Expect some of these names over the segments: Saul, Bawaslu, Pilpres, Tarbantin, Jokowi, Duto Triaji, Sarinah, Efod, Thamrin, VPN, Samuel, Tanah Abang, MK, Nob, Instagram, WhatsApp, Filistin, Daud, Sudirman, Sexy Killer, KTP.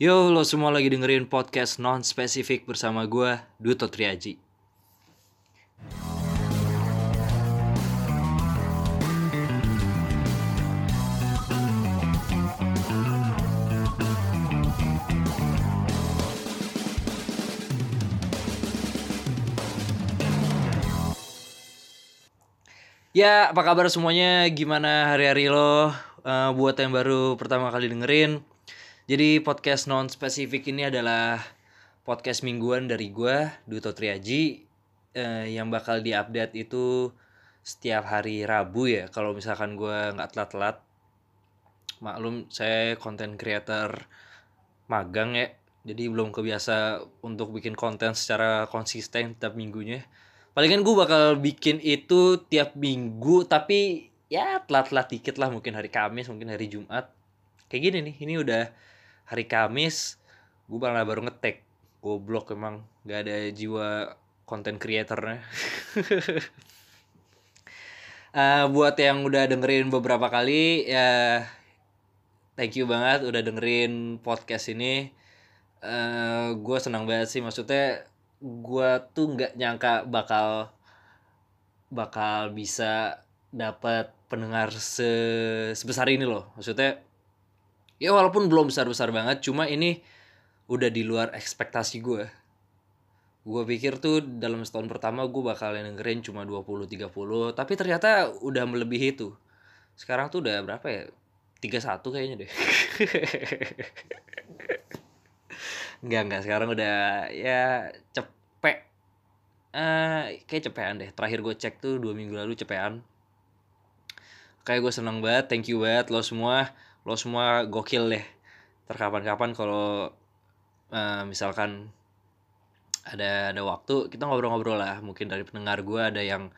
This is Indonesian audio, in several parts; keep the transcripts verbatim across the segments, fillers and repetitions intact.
Yo, lo semua lagi dengerin podcast non-spesifik bersama gue, Duto Triaji. Ya, apa kabar semuanya? Gimana hari-hari lo? Uh, buat yang baru pertama kali dengerin, jadi podcast non-spesifik ini adalah podcast mingguan dari gue, Duto Triaji, eh, yang bakal diupdate itu setiap hari Rabu ya, kalau misalkan gue gak telat-telat. Maklum, saya content creator magang ya, jadi belum kebiasa untuk bikin konten secara konsisten tiap minggunya. Palingan gue bakal bikin itu tiap minggu, tapi ya telat-telat dikit lah, mungkin hari Kamis, mungkin hari Jumat. Kayak gini nih, ini udah hari Kamis, gue malah baru ngetek. Goblok emang, gak ada jiwa content creator-nya. uh, buat yang udah dengerin beberapa kali, ya thank you banget udah dengerin podcast ini. Uh, gue senang banget sih, maksudnya gue tuh gak nyangka bakal bakal bisa dapat pendengar se- sebesar ini loh. Maksudnya, ya walaupun belum besar-besar banget, cuma ini udah di luar ekspektasi gue. Gue pikir tuh dalam setahun pertama gue bakal dengerin cuma dua puluh sampai tiga puluh, tapi ternyata udah melebihi itu. Sekarang tuh udah berapa ya? tiga puluh satu kayaknya deh. Enggak, enggak. Sekarang udah ya cepek. Uh, kayak cepean deh. Terakhir gue cek tuh dua minggu lalu cepean. Kayak gue seneng banget. Thank you banget lo semua. Lo semua gokil deh. Terkapan-kapan kalau uh, misalkan ada ada waktu, kita ngobrol-ngobrol lah. Mungkin dari pendengar gue ada yang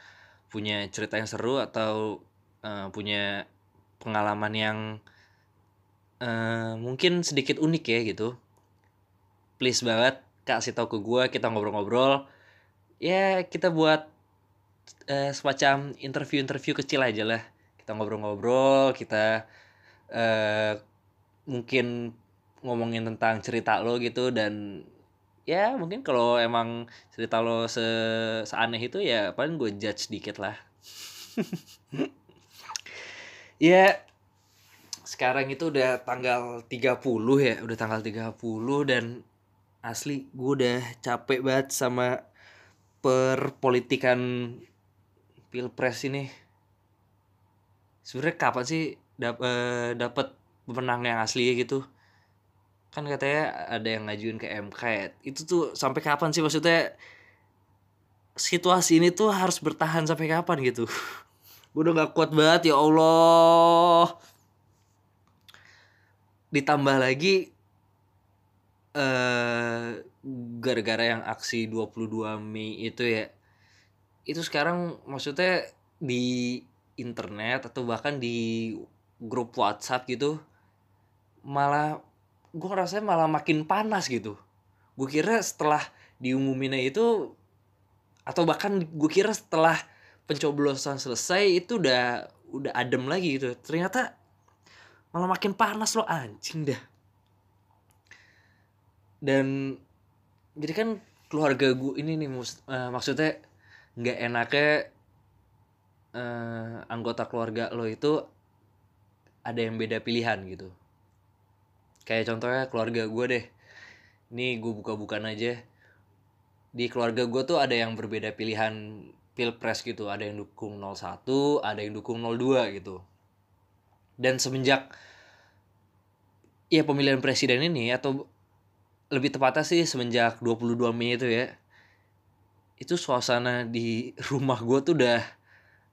punya cerita yang seru, atau uh, punya pengalaman yang uh, mungkin sedikit unik ya gitu. Please banget kasih tau ke gue, kita ngobrol-ngobrol. Ya kita buat uh, semacam interview-interview kecil aja lah. Kita ngobrol-ngobrol, kita Uh, mungkin ngomongin tentang cerita lo gitu, dan ya mungkin kalau emang cerita lo se- seaneh itu ya paling gue judge dikit lah. Ya yeah. Sekarang itu udah tanggal tiga puluh ya, udah tanggal tiga puluh, dan asli gue udah capek banget sama perpolitikan pilpres ini. Sebenarnya kapan sih dapat pemenang yang asli gitu? Kan katanya ada yang ngajuin ke M K ya. Itu tuh sampai kapan sih, maksudnya situasi ini tuh harus bertahan sampai kapan gitu. Gue udah gak kuat banget, ya Allah. Ditambah lagi uh, gara-gara yang aksi dua puluh dua Mei itu ya, itu sekarang maksudnya di internet atau bahkan di grup WhatsApp gitu, malah gue ngerasanya malah makin panas gitu. Gue kira setelah diumuminnya itu, atau bahkan gue kira setelah pencoblosan selesai itu udah udah adem lagi gitu, ternyata malah makin panas loh, anjing dah. Dan jadi kan keluarga gue ini nih, uh, maksudnya nggak enaknya uh, anggota keluarga lo itu ada yang beda pilihan gitu. Kayak contohnya keluarga gue deh. Ini gue buka-bukaan aja. Di keluarga gue tuh ada yang berbeda pilihan pilpres gitu. Ada yang dukung nol satu, ada yang dukung nol dua gitu. Dan semenjak ya pemilihan presiden ini, atau lebih tepatnya sih semenjak dua puluh dua Mei itu ya, itu suasana di rumah gue tuh udah,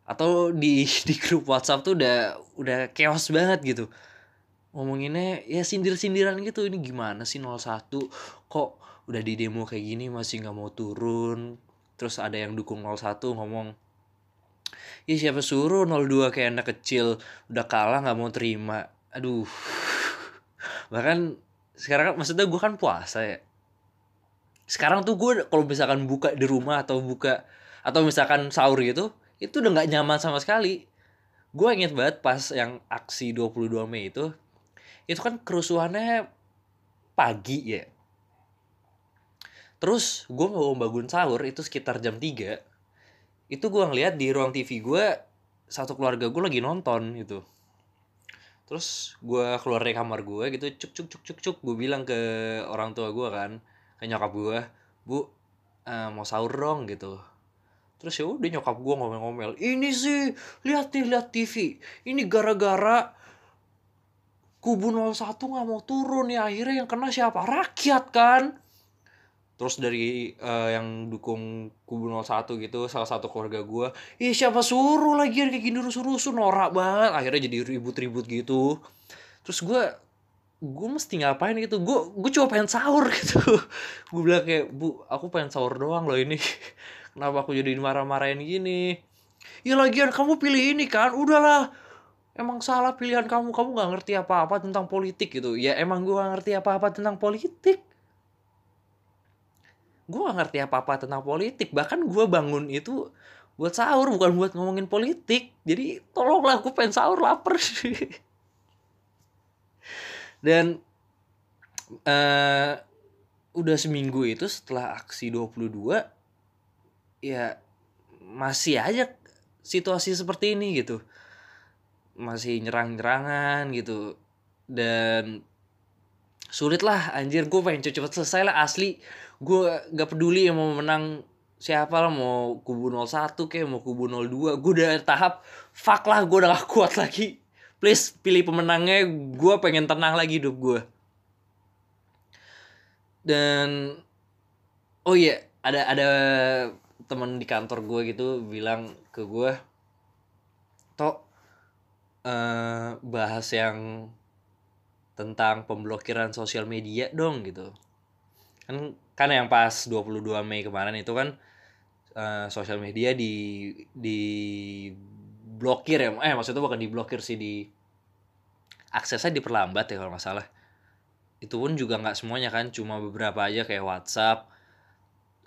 atau di di grup WhatsApp tuh udah udah chaos banget gitu. Ngomonginnya ya sindir-sindiran gitu. Ini gimana sih nol satu kok udah di demo kayak gini masih enggak mau turun. Terus ada yang dukung nol satu ngomong, "Ya siapa suruh nol dua kayak anak kecil, udah kalah enggak mau terima." Aduh. Bahkan sekarang kan, maksudnya gue kan puasa ya. Sekarang tuh gue kalau misalkan buka di rumah atau buka atau misalkan sahur gitu, itu udah gak nyaman sama sekali. Gue inget banget pas yang aksi dua puluh dua Mei itu, itu kan kerusuhannya pagi ya. Terus gue mau bangun sahur itu sekitar jam tiga. Itu gue ngeliat di ruang T V gue satu keluarga gue lagi nonton gitu. Terus gue keluar dari kamar gue gitu, cuk cuk cuk cuk cuk. Gue bilang ke orang tua gue kan, ke nyokap gue, bu uh, mau sahur dong gitu. Terus ya udah nyokap gue ngomel-ngomel, ini sih lihat nih lihat T V, ini gara-gara kubu nol satu nggak mau turun ya akhirnya yang kena siapa, rakyat kan. Terus dari uh, yang dukung kubu nol satu gitu salah satu keluarga gue, ih siapa suruh lagi kayak gini rusuh-rusuh, norak banget, akhirnya jadi ribut-ribut gitu. Terus gue gue mesti ngapain gitu, gue gue cuma pengen sahur gitu. Gue bilang kayak, bu aku pengen sahur doang loh ini, kenapa aku jadi marah-marahin gini. Ya lagian kamu pilih ini kan, udahlah emang salah pilihan kamu, kamu nggak ngerti apa-apa tentang politik gitu. Ya emang gue nggak ngerti apa-apa tentang politik, gue nggak ngerti apa-apa tentang politik, bahkan gue bangun itu buat sahur bukan buat ngomongin politik, jadi tolonglah gue pengen sahur lapar sih. Dan uh, udah seminggu itu setelah aksi dua puluh dua ya masih aja situasi seperti ini gitu, masih nyerang-nyerangan gitu. Dan sulit lah anjir, gue pengen cepet-cepet selesai lah asli. Gue gak peduli yang mau menang siapa lah, mau kubu nol satu kayak mau kubu nol dua, gue udah tahap fuck lah, gue udah gak kuat lagi, please pilih pemenangnya, gue pengen tenang lagi hidup gue. Dan oh iya, yeah, ada ada teman di kantor gue gitu bilang ke gue, Tok uh, bahas yang tentang pemblokiran sosial media dong gitu. Kan kan yang pas dua puluh dua Mei kemarin itu kan uh, sosial media di di blokir ya, eh maksudnya bukan diblokir sih, di aksesnya diperlambat ya kalau nggak salah. Itu pun juga nggak semuanya kan, cuma beberapa aja kayak WhatsApp,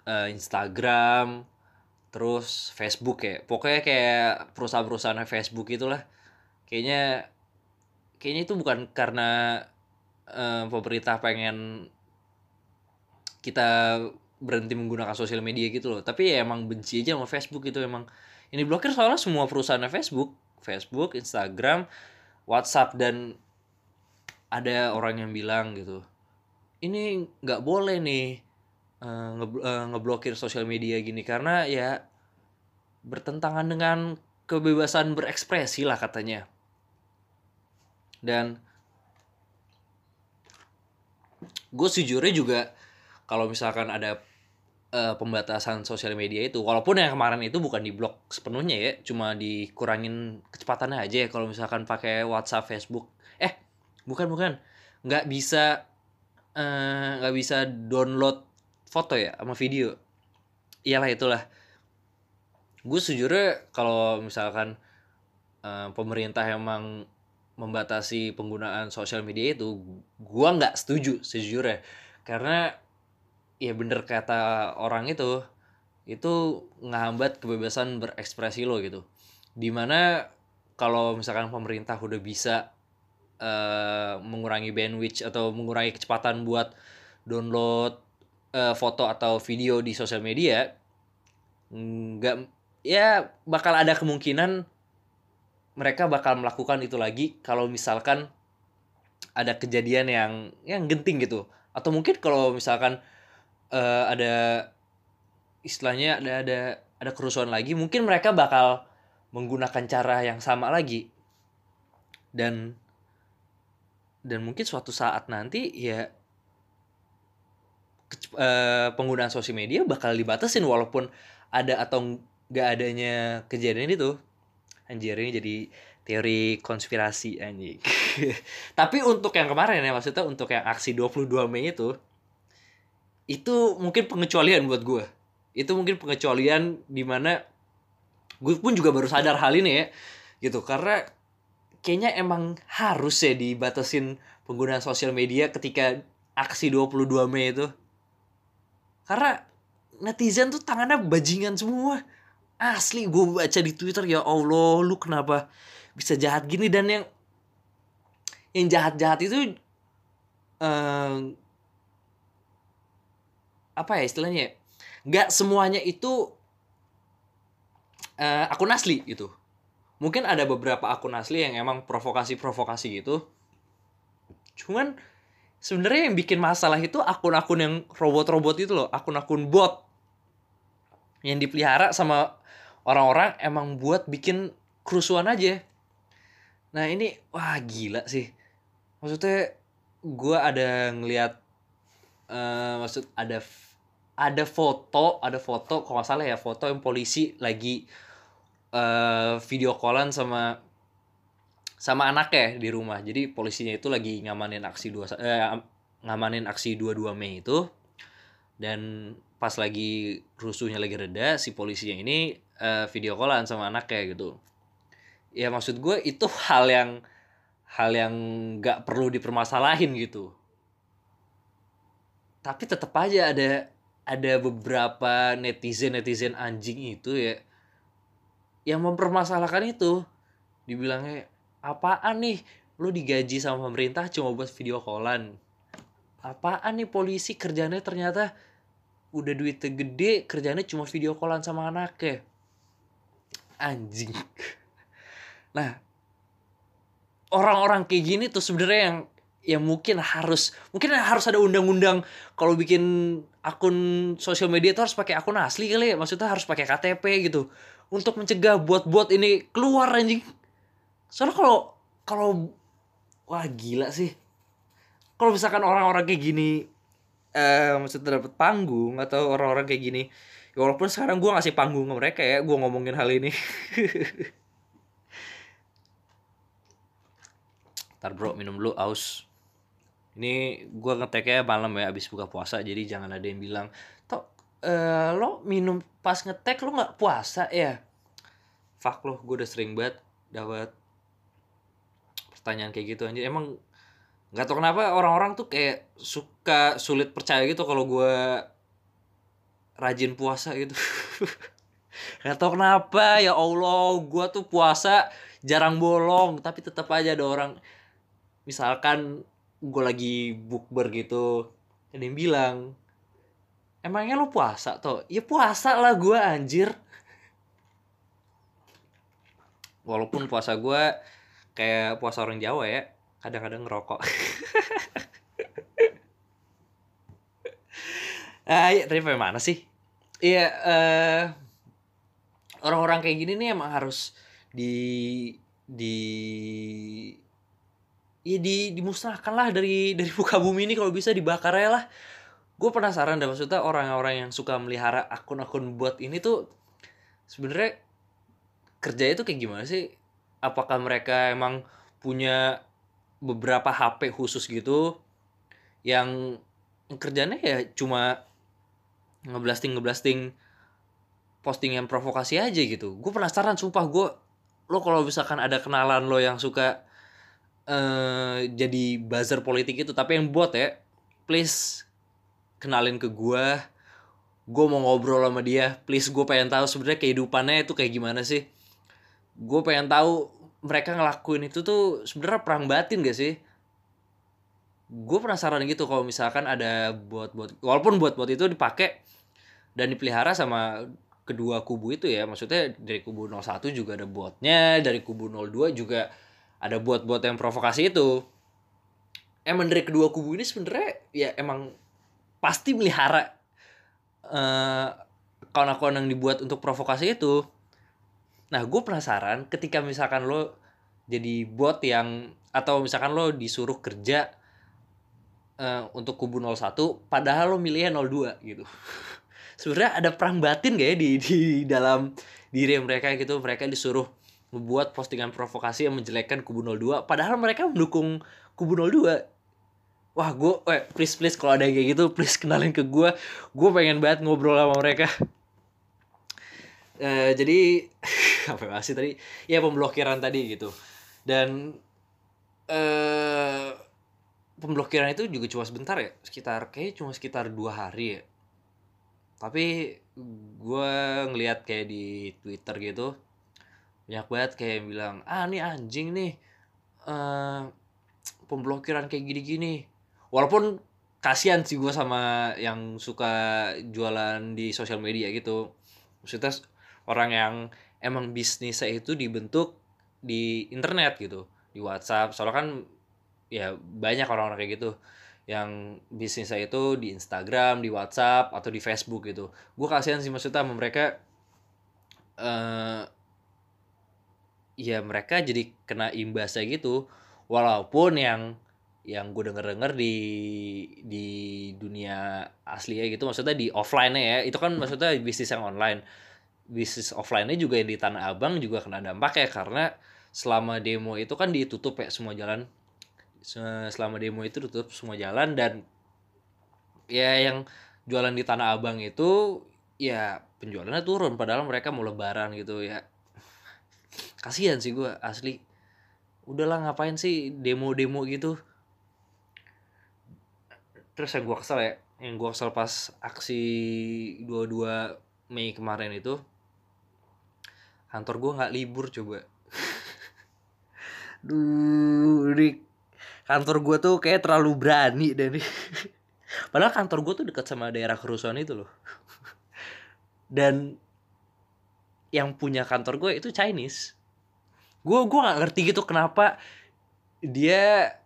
uh, Instagram, terus Facebook ya. Pokoknya kayak perusahaan-perusahaan Facebook itulah. Kayaknya kayaknya itu bukan karena uh, pemerintah pengen kita berhenti menggunakan sosial media gitu loh. Tapi ya emang benci aja sama Facebook gitu emang. Ini blokir soalnya semua perusahaan Facebook, Facebook, Instagram, WhatsApp. Dan ada orang yang bilang gitu, ini nggak boleh nih uh, nge- uh, ngeblokir sosial media gini karena ya bertentangan dengan kebebasan berekspresi lah katanya. Dan gue sejujurnya juga kalau misalkan ada Uh, pembatasan sosial media itu, walaupun yang kemarin itu bukan diblok sepenuhnya ya, cuma dikurangin kecepatannya aja ya. Kalau misalkan pakai WhatsApp, Facebook, eh bukan bukan, nggak bisa uh, nggak bisa download foto ya sama video. Iyalah itulah. Gue sejujurnya kalau misalkan uh, pemerintah emang membatasi penggunaan sosial media itu, gue nggak setuju sejujurnya, karena ya bener kata orang itu, itu ngehambat kebebasan berekspresi lo gitu. Dimana kalau misalkan pemerintah udah bisa uh, mengurangi bandwidth atau mengurangi kecepatan buat download uh, foto atau video di sosial media, nggak, ya bakal ada kemungkinan mereka bakal melakukan itu lagi kalau misalkan ada kejadian yang yang genting gitu. Atau mungkin kalau misalkan Uh, ada istilahnya ada ada ada kerusuhan lagi, mungkin mereka bakal menggunakan cara yang sama lagi. Dan dan mungkin suatu saat nanti ya ke, uh, penggunaan sosial media bakal dibatasin walaupun ada atau nggak adanya kejadian itu. Anjir, ini jadi teori konspirasi anjing. Tapi untuk yang kemarin ya, maksudnya untuk yang aksi dua puluh dua Mei itu, itu mungkin pengecualian buat gue. Itu mungkin pengecualian dimana gue pun juga baru sadar hal ini ya gitu. Karena kayaknya emang harus ya dibatasin penggunaan sosial media ketika aksi dua puluh dua Mei itu, karena netizen tuh tangannya bajingan semua. Asli gue baca di Twitter, ya Allah lu kenapa bisa jahat gini. Dan yang yang jahat-jahat itu uh, apa ya istilahnya, nggak semuanya itu uh, akun asli gitu. Mungkin ada beberapa akun asli yang emang provokasi-provokasi gitu. Cuman sebenarnya yang bikin masalah itu akun-akun yang robot-robot itu loh, akun-akun bot yang dipelihara sama orang-orang emang buat bikin kerusuhan aja. Nah ini wah gila sih. Maksudnya gue ada ngelihat uh, maksud ada ada foto ada foto kalau nggak salah ya, foto yang polisi lagi uh, video callan sama sama anaknya di rumah. Jadi polisinya itu lagi ngamanin aksi dua eh, ngamanin aksi dua puluh dua Mei itu, dan pas lagi rusuhnya lagi reda, si polisinya ini uh, video callan sama anaknya gitu. Ya maksud gue itu hal yang hal yang nggak perlu dipermasalahin gitu, tapi tetap aja ada ada beberapa netizen netizen anjing itu ya yang mempermasalahkan itu. Dibilangnya apaan nih lu digaji sama pemerintah cuma buat video callan, apaan nih polisi kerjanya ternyata udah duitnya gede kerjanya cuma video callan sama anaknya, anjing. Nah orang-orang kayak gini tuh sebenarnya yang yang mungkin harus mungkin harus ada undang-undang kalau bikin akun sosial media itu harus pakai akun asli kali ya, maksudnya harus pakai K T P gitu untuk mencegah bot-bot ini keluar anjing. Soalnya kalau kalau wah gila sih kalau misalkan orang-orang kayak gini eh maksudnya dapat panggung, atau orang-orang kayak gini ya, walaupun sekarang gue ngasih panggung ke mereka ya, gue ngomongin hal ini. Ntar bro, minum dulu, aus. Ini gue ngeteknya malam ya, abis buka puasa. Jadi jangan ada yang bilang, Tok, uh, lo minum pas ngetek lo gak puasa ya? Fuck lo, gue udah sering banget dapat pertanyaan kayak gitu anjir. Emang gak tau kenapa orang-orang tuh kayak suka sulit percaya gitu kalau gue rajin puasa gitu. Gak tau kenapa, ya Allah, gue tuh puasa jarang bolong. Tapi tetap aja ada orang, misalkan gue lagi bukber gitu, ada yang bilang, emangnya lo puasa toh? Ya puasa lah gue anjir. Walaupun puasa gue kayak puasa orang Jawa ya, kadang-kadang ngerokok. Nah, ya, tadi sampai mana sih? Iya, uh, orang-orang kayak gini nih emang harus di di ya di dimusnahkan lah dari dari muka bumi ini, kalau bisa dibakar ya lah. Gue penasaran dah, maksudnya orang-orang yang suka melihara akun-akun bot ini tuh sebenarnya kerjanya tuh kayak gimana sih? Apakah mereka emang punya beberapa H P khusus gitu yang kerjanya ya cuma ngeblasting ngeblasting posting yang provokasi aja gitu? Gue penasaran sumpah. Gue lo kalau misalkan ada kenalan lo yang suka Uh, jadi buzzer politik itu tapi yang bot ya, please kenalin ke gue. Gue mau ngobrol sama dia, please. Gue pengen tahu sebenarnya kehidupannya itu kayak gimana sih. Gue pengen tahu mereka ngelakuin itu tuh sebenarnya perang batin gak sih? Gue penasaran gitu kalau misalkan ada bot-bot, walaupun bot-bot itu dipakai dan dipelihara sama kedua kubu itu ya. Maksudnya dari kubu nol satu juga ada botnya, dari kubu nol dua juga ada bot-bot yang provokasi itu. Emang dari kedua kubu ini sebenarnya ya emang pasti melihara uh, akun-akun yang dibuat untuk provokasi itu. Nah gue penasaran ketika misalkan lo jadi bot yang, atau misalkan lo disuruh kerja uh, untuk kubu nol satu padahal lo milihnya nol dua gitu. Sebenarnya ada perang batin gak ya di, di dalam diri mereka gitu? Mereka disuruh membuat postingan provokasi yang menjelekkan kubu nol dua padahal mereka mendukung kubu nol dua. Wah gue, eh, please please kalau ada yang kayak gitu please kenalin ke gue. Gue pengen banget ngobrol sama mereka. Uh, jadi apa sih tadi? Ya pemblokiran tadi gitu. Dan uh, pemblokiran itu juga cuma sebentar ya, sekitar kayak cuma sekitar dua hari ya. Tapi gue ngelihat kayak di Twitter gitu, banyak banget kayak yang bilang, ah nih anjing nih uh, pemblokiran kayak gini-gini. Walaupun kasian sih gue sama yang suka jualan di sosial media gitu. Maksudnya orang yang emang bisnisnya itu dibentuk di internet gitu, di WhatsApp. Soalnya kan ya banyak orang-orang kayak gitu yang bisnisnya itu di Instagram, di WhatsApp, atau di Facebook gitu. Gue kasihan sih maksudnya sama mereka. Uh, ya mereka jadi kena imbasnya gitu. Walaupun yang yang gue denger-denger di di dunia asli ya gitu, maksudnya di offline-nya ya. Itu kan maksudnya bisnis yang online. Bisnis offline-nya juga yang di Tanah Abang juga kena dampaknya, karena selama demo itu kan ditutup ya semua jalan. Selama demo itu tutup semua jalan, dan ya yang jualan di Tanah Abang itu ya penjualannya turun, padahal mereka mau lebaran gitu ya. Kasihan sih gue asli. Udahlah ngapain sih demo-demo gitu. Terus yang gue kesel ya, yang gue kesel pas aksi dua puluh dua Mei kemarin itu, kantor gue gak libur coba. Duh, Rik, kantor gue tuh kayak terlalu berani deh nih. Padahal kantor gue tuh dekat sama daerah kerusuhan itu loh. Dan yang punya kantor gue itu Chinese. Gue gue nggak ngerti gitu kenapa dia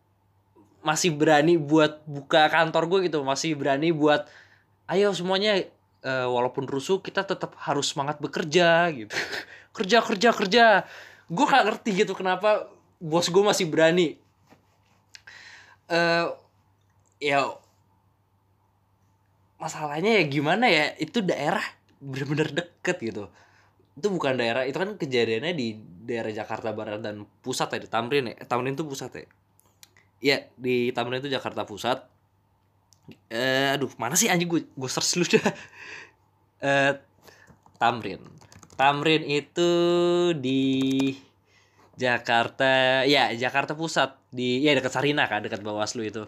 masih berani buat buka kantor gue gitu, masih berani buat ayo semuanya e, walaupun rusuh kita tetap harus semangat bekerja gitu. kerja kerja kerja. Gue nggak ngerti gitu kenapa bos gue masih berani. Uh, ya masalahnya ya gimana ya, itu daerah benar-benar deket gitu. Itu bukan daerah, itu kan kejadiannya di daerah Jakarta Barat dan pusat ya, di Thamrin ya. Thamrin itu pusat ya. Ya di Thamrin itu Jakarta Pusat. Uh, aduh mana sih anjing, gue gue search dulu dah. Uh, Thamrin. Thamrin itu di Jakarta, ya Jakarta Pusat, di ya dekat Sarinah kan, dekat Bawaslu itu.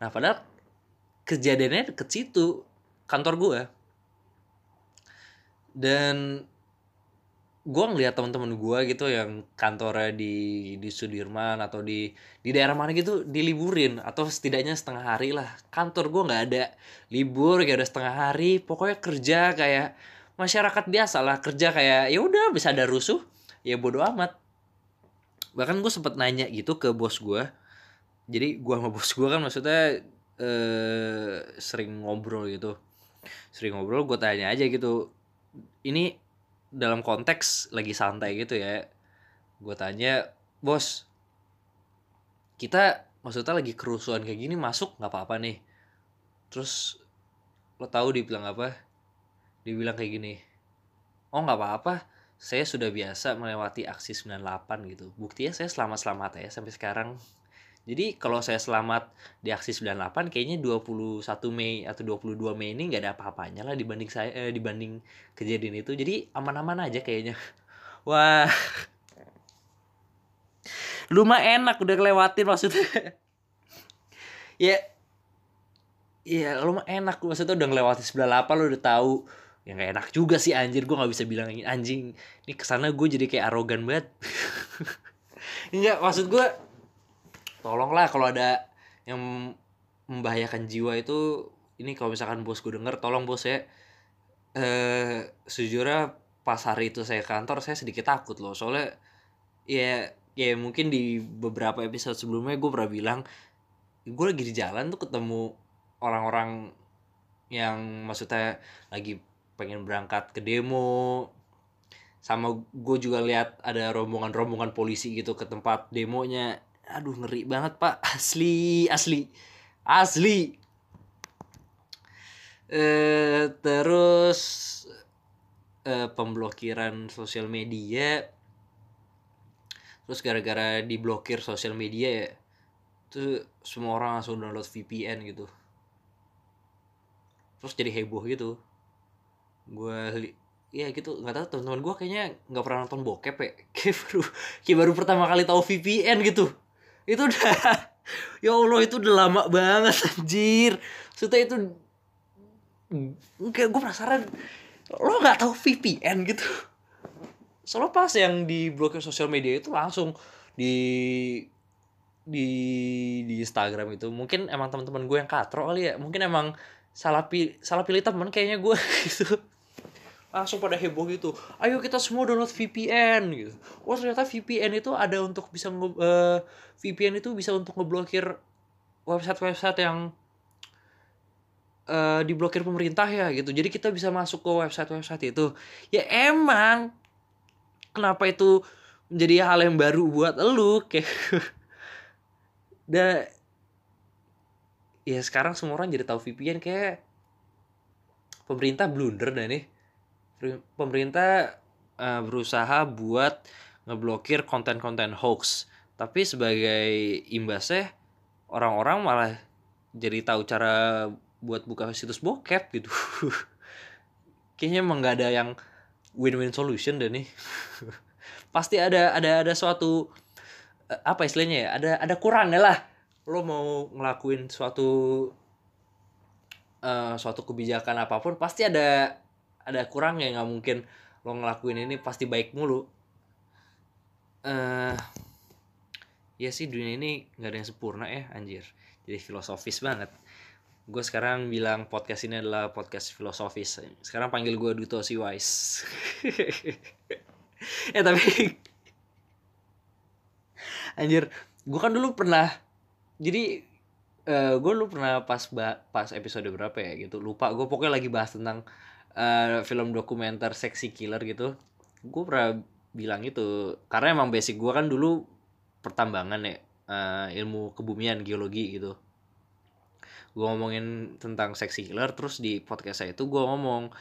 Nah padahal kejadiannya deket situ kantor gue, dan gue ngeliat teman-teman gue gitu yang kantornya di di Sudirman atau di di daerah mana gitu diliburin atau setidaknya setengah hari lah. Kantor gue nggak ada libur, kayak ada setengah hari, pokoknya kerja kayak masyarakat biasa lah, kerja kayak ya udah bisa ada rusuh ya bodo amat. Bahkan gue sempet nanya gitu ke bos gue. Jadi gue sama bos gue kan maksudnya eh, sering ngobrol gitu. Sering ngobrol, gue tanya aja gitu. Ini dalam konteks lagi santai gitu ya. Gue tanya, bos, kita maksudnya lagi kerusuhan kayak gini masuk gak apa-apa nih? Terus lo tahu dibilang apa? Dibilang kayak gini, oh gak apa-apa, saya sudah biasa melewati aksi sembilan puluh delapan gitu. Buktinya saya selamat-selamat ya sampai sekarang. Jadi kalau saya selamat di aksi sembilan puluh delapan kayaknya dua puluh satu Mei atau dua puluh dua Mei ini enggak ada apa-apanya lah dibanding saya eh, dibanding kejadian itu. Jadi aman-aman aja kayaknya. Wah. Lu mah enak udah ngelewatin maksudnya. Ya. Ya, lu mah enak maksudnya udah ngelewatin sembilan puluh delapan, lu udah tahu. Ya gak enak juga sih anjir, gue gak bisa bilang anjing. Ini kesana gue jadi kayak arogan banget. Enggak, maksud gue tolonglah kalau ada yang membahayakan jiwa itu. Ini kalau misalkan bos gue denger, tolong bos ya. Eh, sejujurnya pas hari itu saya kantor, saya sedikit takut loh. Soalnya ya, ya mungkin di beberapa episode sebelumnya gue pernah bilang, gue lagi di jalan tuh ketemu orang-orang yang maksudnya lagi pengen berangkat ke demo. Sama gue juga lihat ada rombongan-rombongan polisi gitu ke tempat demonya. Aduh ngeri banget pak, asli asli asli. E, terus e, pemblokiran sosial media. Terus gara-gara diblokir sosial media ya, itu semua orang langsung download V P N gitu. Terus jadi heboh gitu. Gue ya gitu, nggak tahu teman-teman gue kayaknya nggak pernah nonton bokep ya, kayak baru kayak baru pertama kali tahu V P N gitu. Itu udah ya Allah, itu udah lama banget anjir. Maksudnya itu kayak gue penasaran, lo nggak tahu V P N gitu? Soalnya pas yang di blokir sosial media itu langsung di di di Instagram itu mungkin emang teman-teman gue yang katro kali ya, mungkin emang salah pilih salah pilih teman kayaknya gue gitu. Langsung pada heboh gitu, ayo kita semua download V P N gitu. Oh ternyata V P N itu ada untuk bisa nge- uh, V P N itu bisa untuk ngeblokir website-website yang uh, diblokir pemerintah ya gitu. Jadi kita bisa masuk ke website-website itu. Ya emang kenapa itu menjadi hal yang baru buat elu kayak da. Ya sekarang semua orang jadi tahu V P N, kayak pemerintah blunder dah nih. Pemerintah uh, berusaha buat ngeblokir konten-konten hoax, tapi sebagai imbasnya orang-orang malah jadi tahu cara buat buka situs bokep gitu. Kayaknya emang nggak ada yang win-win solution deh nih. Pasti ada ada ada suatu uh, apa istilahnya ya, ada ada kurangnya lah. Lo mau ngelakuin suatu uh, suatu kebijakan apapun pasti ada ada kurangnya, nggak mungkin lo ngelakuin ini pasti baik mulu. Uh, ya sih dunia ini nggak ada yang sempurna ya, anjir. Jadi filosofis banget. Gue sekarang bilang podcast ini adalah podcast filosofis. Sekarang panggil gue Duto si Wise. Ya tapi anjir, gue kan dulu pernah. Jadi uh, gue dulu pernah pas ba- pas episode berapa ya gitu. Lupa gue, pokoknya lagi bahas tentang Uh, film dokumenter Sexy Killer gitu. Gue pernah bilang itu karena emang basic gue kan dulu pertambangan ya, uh, ilmu kebumian, geologi gitu. Gue ngomongin tentang Sexy Killer, terus di podcast saya itu gue ngomong,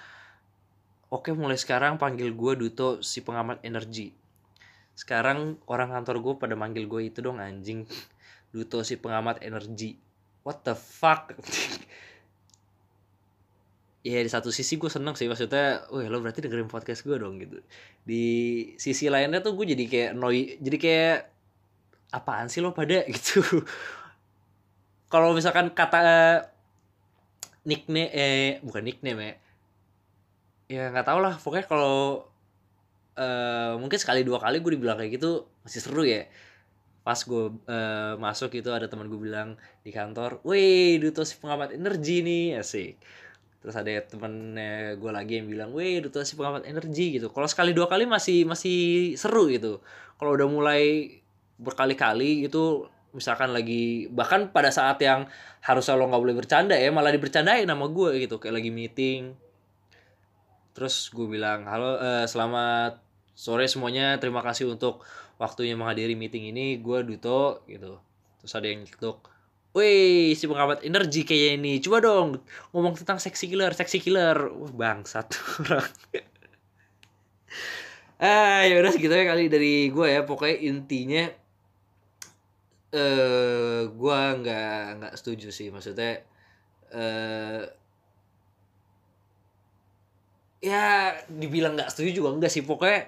oke mulai sekarang panggil gue Duto si pengamat energi. Sekarang orang kantor gue pada manggil gue itu dong anjing, Duto si pengamat energi. What the fuck. Ya di satu sisi gue seneng sih, maksudnya weh lo berarti dengerin podcast gue dong gitu. Di sisi lainnya tuh gue jadi kayak noi, jadi kayak apaan sih lo pada gitu. Kalau misalkan kata nickname, eh bukan nickname ya, ya nggak tau lah pokoknya. Kalau uh, mungkin sekali dua kali gue dibilang kayak gitu masih seru ya. Pas gue uh, masuk gitu ada teman gue bilang di kantor, weh Duto si pengamat energi nih asik. Terus ada temennya gue lagi yang bilang, weh Duto si pengamat energi gitu. Kalau sekali dua kali masih masih seru gitu. Kalau udah mulai berkali-kali gitu, misalkan lagi, bahkan pada saat yang harusnya lo gak boleh bercanda ya, malah dibercandain sama gue gitu. Kayak lagi meeting, terus gue bilang, halo uh, selamat sore semuanya, terima kasih untuk waktunya menghadiri meeting ini, gue Duto gitu. Terus ada yang nyektuk, wih si pengamat energi kayaknya ini, coba dong ngomong tentang Sexy Killer, Sexy Killer. Wah bangsat orang. Ah ya udah segitu ya kali dari gue ya. Pokoknya intinya uh, gue nggak nggak setuju sih, maksudnya uh, ya dibilang nggak setuju juga enggak sih. Pokoknya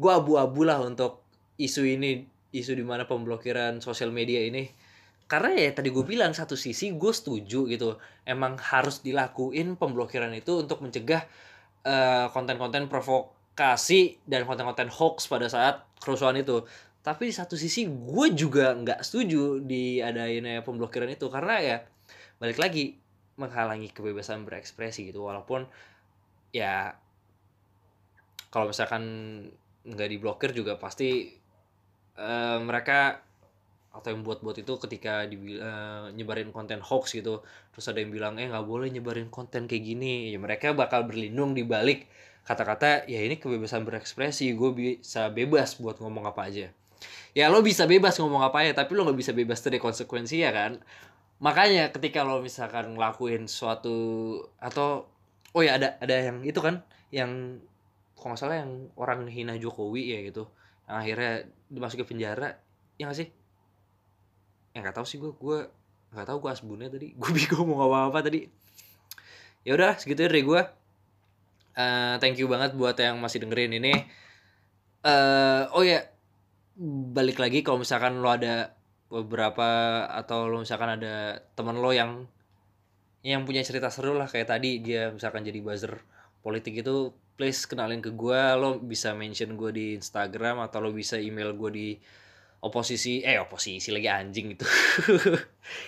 gue abu-abu lah untuk isu ini, isu dimana pemblokiran sosial media ini. Karena ya tadi gue bilang, satu sisi gue setuju gitu. Emang harus dilakuin pemblokiran itu untuk mencegah uh, konten-konten provokasi dan konten-konten hoax pada saat kerusuhan itu. Tapi di satu sisi gue juga gak setuju diadainnya pemblokiran itu. Karena ya balik lagi menghalangi kebebasan berekspresi gitu. Walaupun ya kalau misalkan gak diblokir juga pasti uh, mereka atau yang buat-buat itu ketika dibil- uh, nyebarin konten hoax gitu, terus ada yang bilang, eh nggak boleh nyebarin konten kayak gini, ya mereka bakal berlindung di balik kata-kata, ya ini kebebasan berekspresi, gue bisa bebas buat ngomong apa aja. Ya lo bisa bebas ngomong apa aja, tapi lo nggak bisa bebas dari konsekuensi ya kan. Makanya ketika lo misalkan ngelakuin suatu atau oh ya ada ada yang itu kan, yang kalau nggak salah yang orang hina Jokowi ya gitu, yang akhirnya dimasukin penjara, ya nggak sih? Ya nggak tahu sih gue gue nggak tahu gue asbunnya tadi, gue bingung mau ngomong apa tadi. Ya udah segitu dari gue. Uh, thank you banget buat yang masih dengerin ini. Uh, oh ya, balik lagi kalau misalkan lo ada beberapa atau lo misalkan ada teman lo yang yang punya cerita seru lah kayak tadi dia misalkan jadi buzzer politik itu, please kenalin ke gue. Lo bisa mention gue di Instagram atau lo bisa email gue di oposisi eh oposisi lagi anjing itu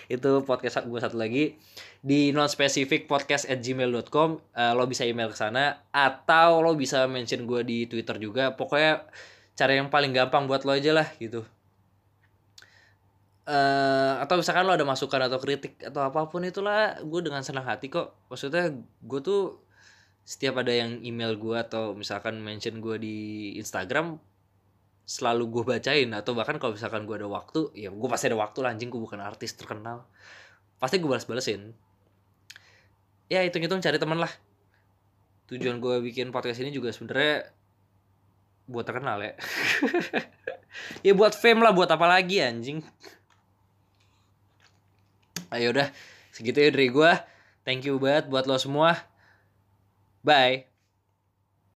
itu podcast gue satu lagi di nonspecificpodcast at gmail dot com. Uh, lo bisa email ke sana atau lo bisa mention gue di Twitter juga. Pokoknya cara yang paling gampang buat lo aja lah gitu. Uh, atau misalkan lo ada masukan atau kritik atau apapun itulah, gue dengan senang hati kok. Maksudnya gue tuh setiap ada yang email gue atau misalkan mention gue di Instagram, selalu gue bacain. Atau bahkan kalau misalkan gue ada waktu, ya gue pasti ada waktu lah anjing, gue bukan artis terkenal, pasti gue balas-balesin. Ya hitung-hitung cari teman lah. Tujuan gue bikin podcast ini juga sebenarnya buat terkenal ya. Ya buat fame lah, buat apa lagi anjing. Ayo udah, segitu ya dari gue. Thank you banget buat lo semua. Bye.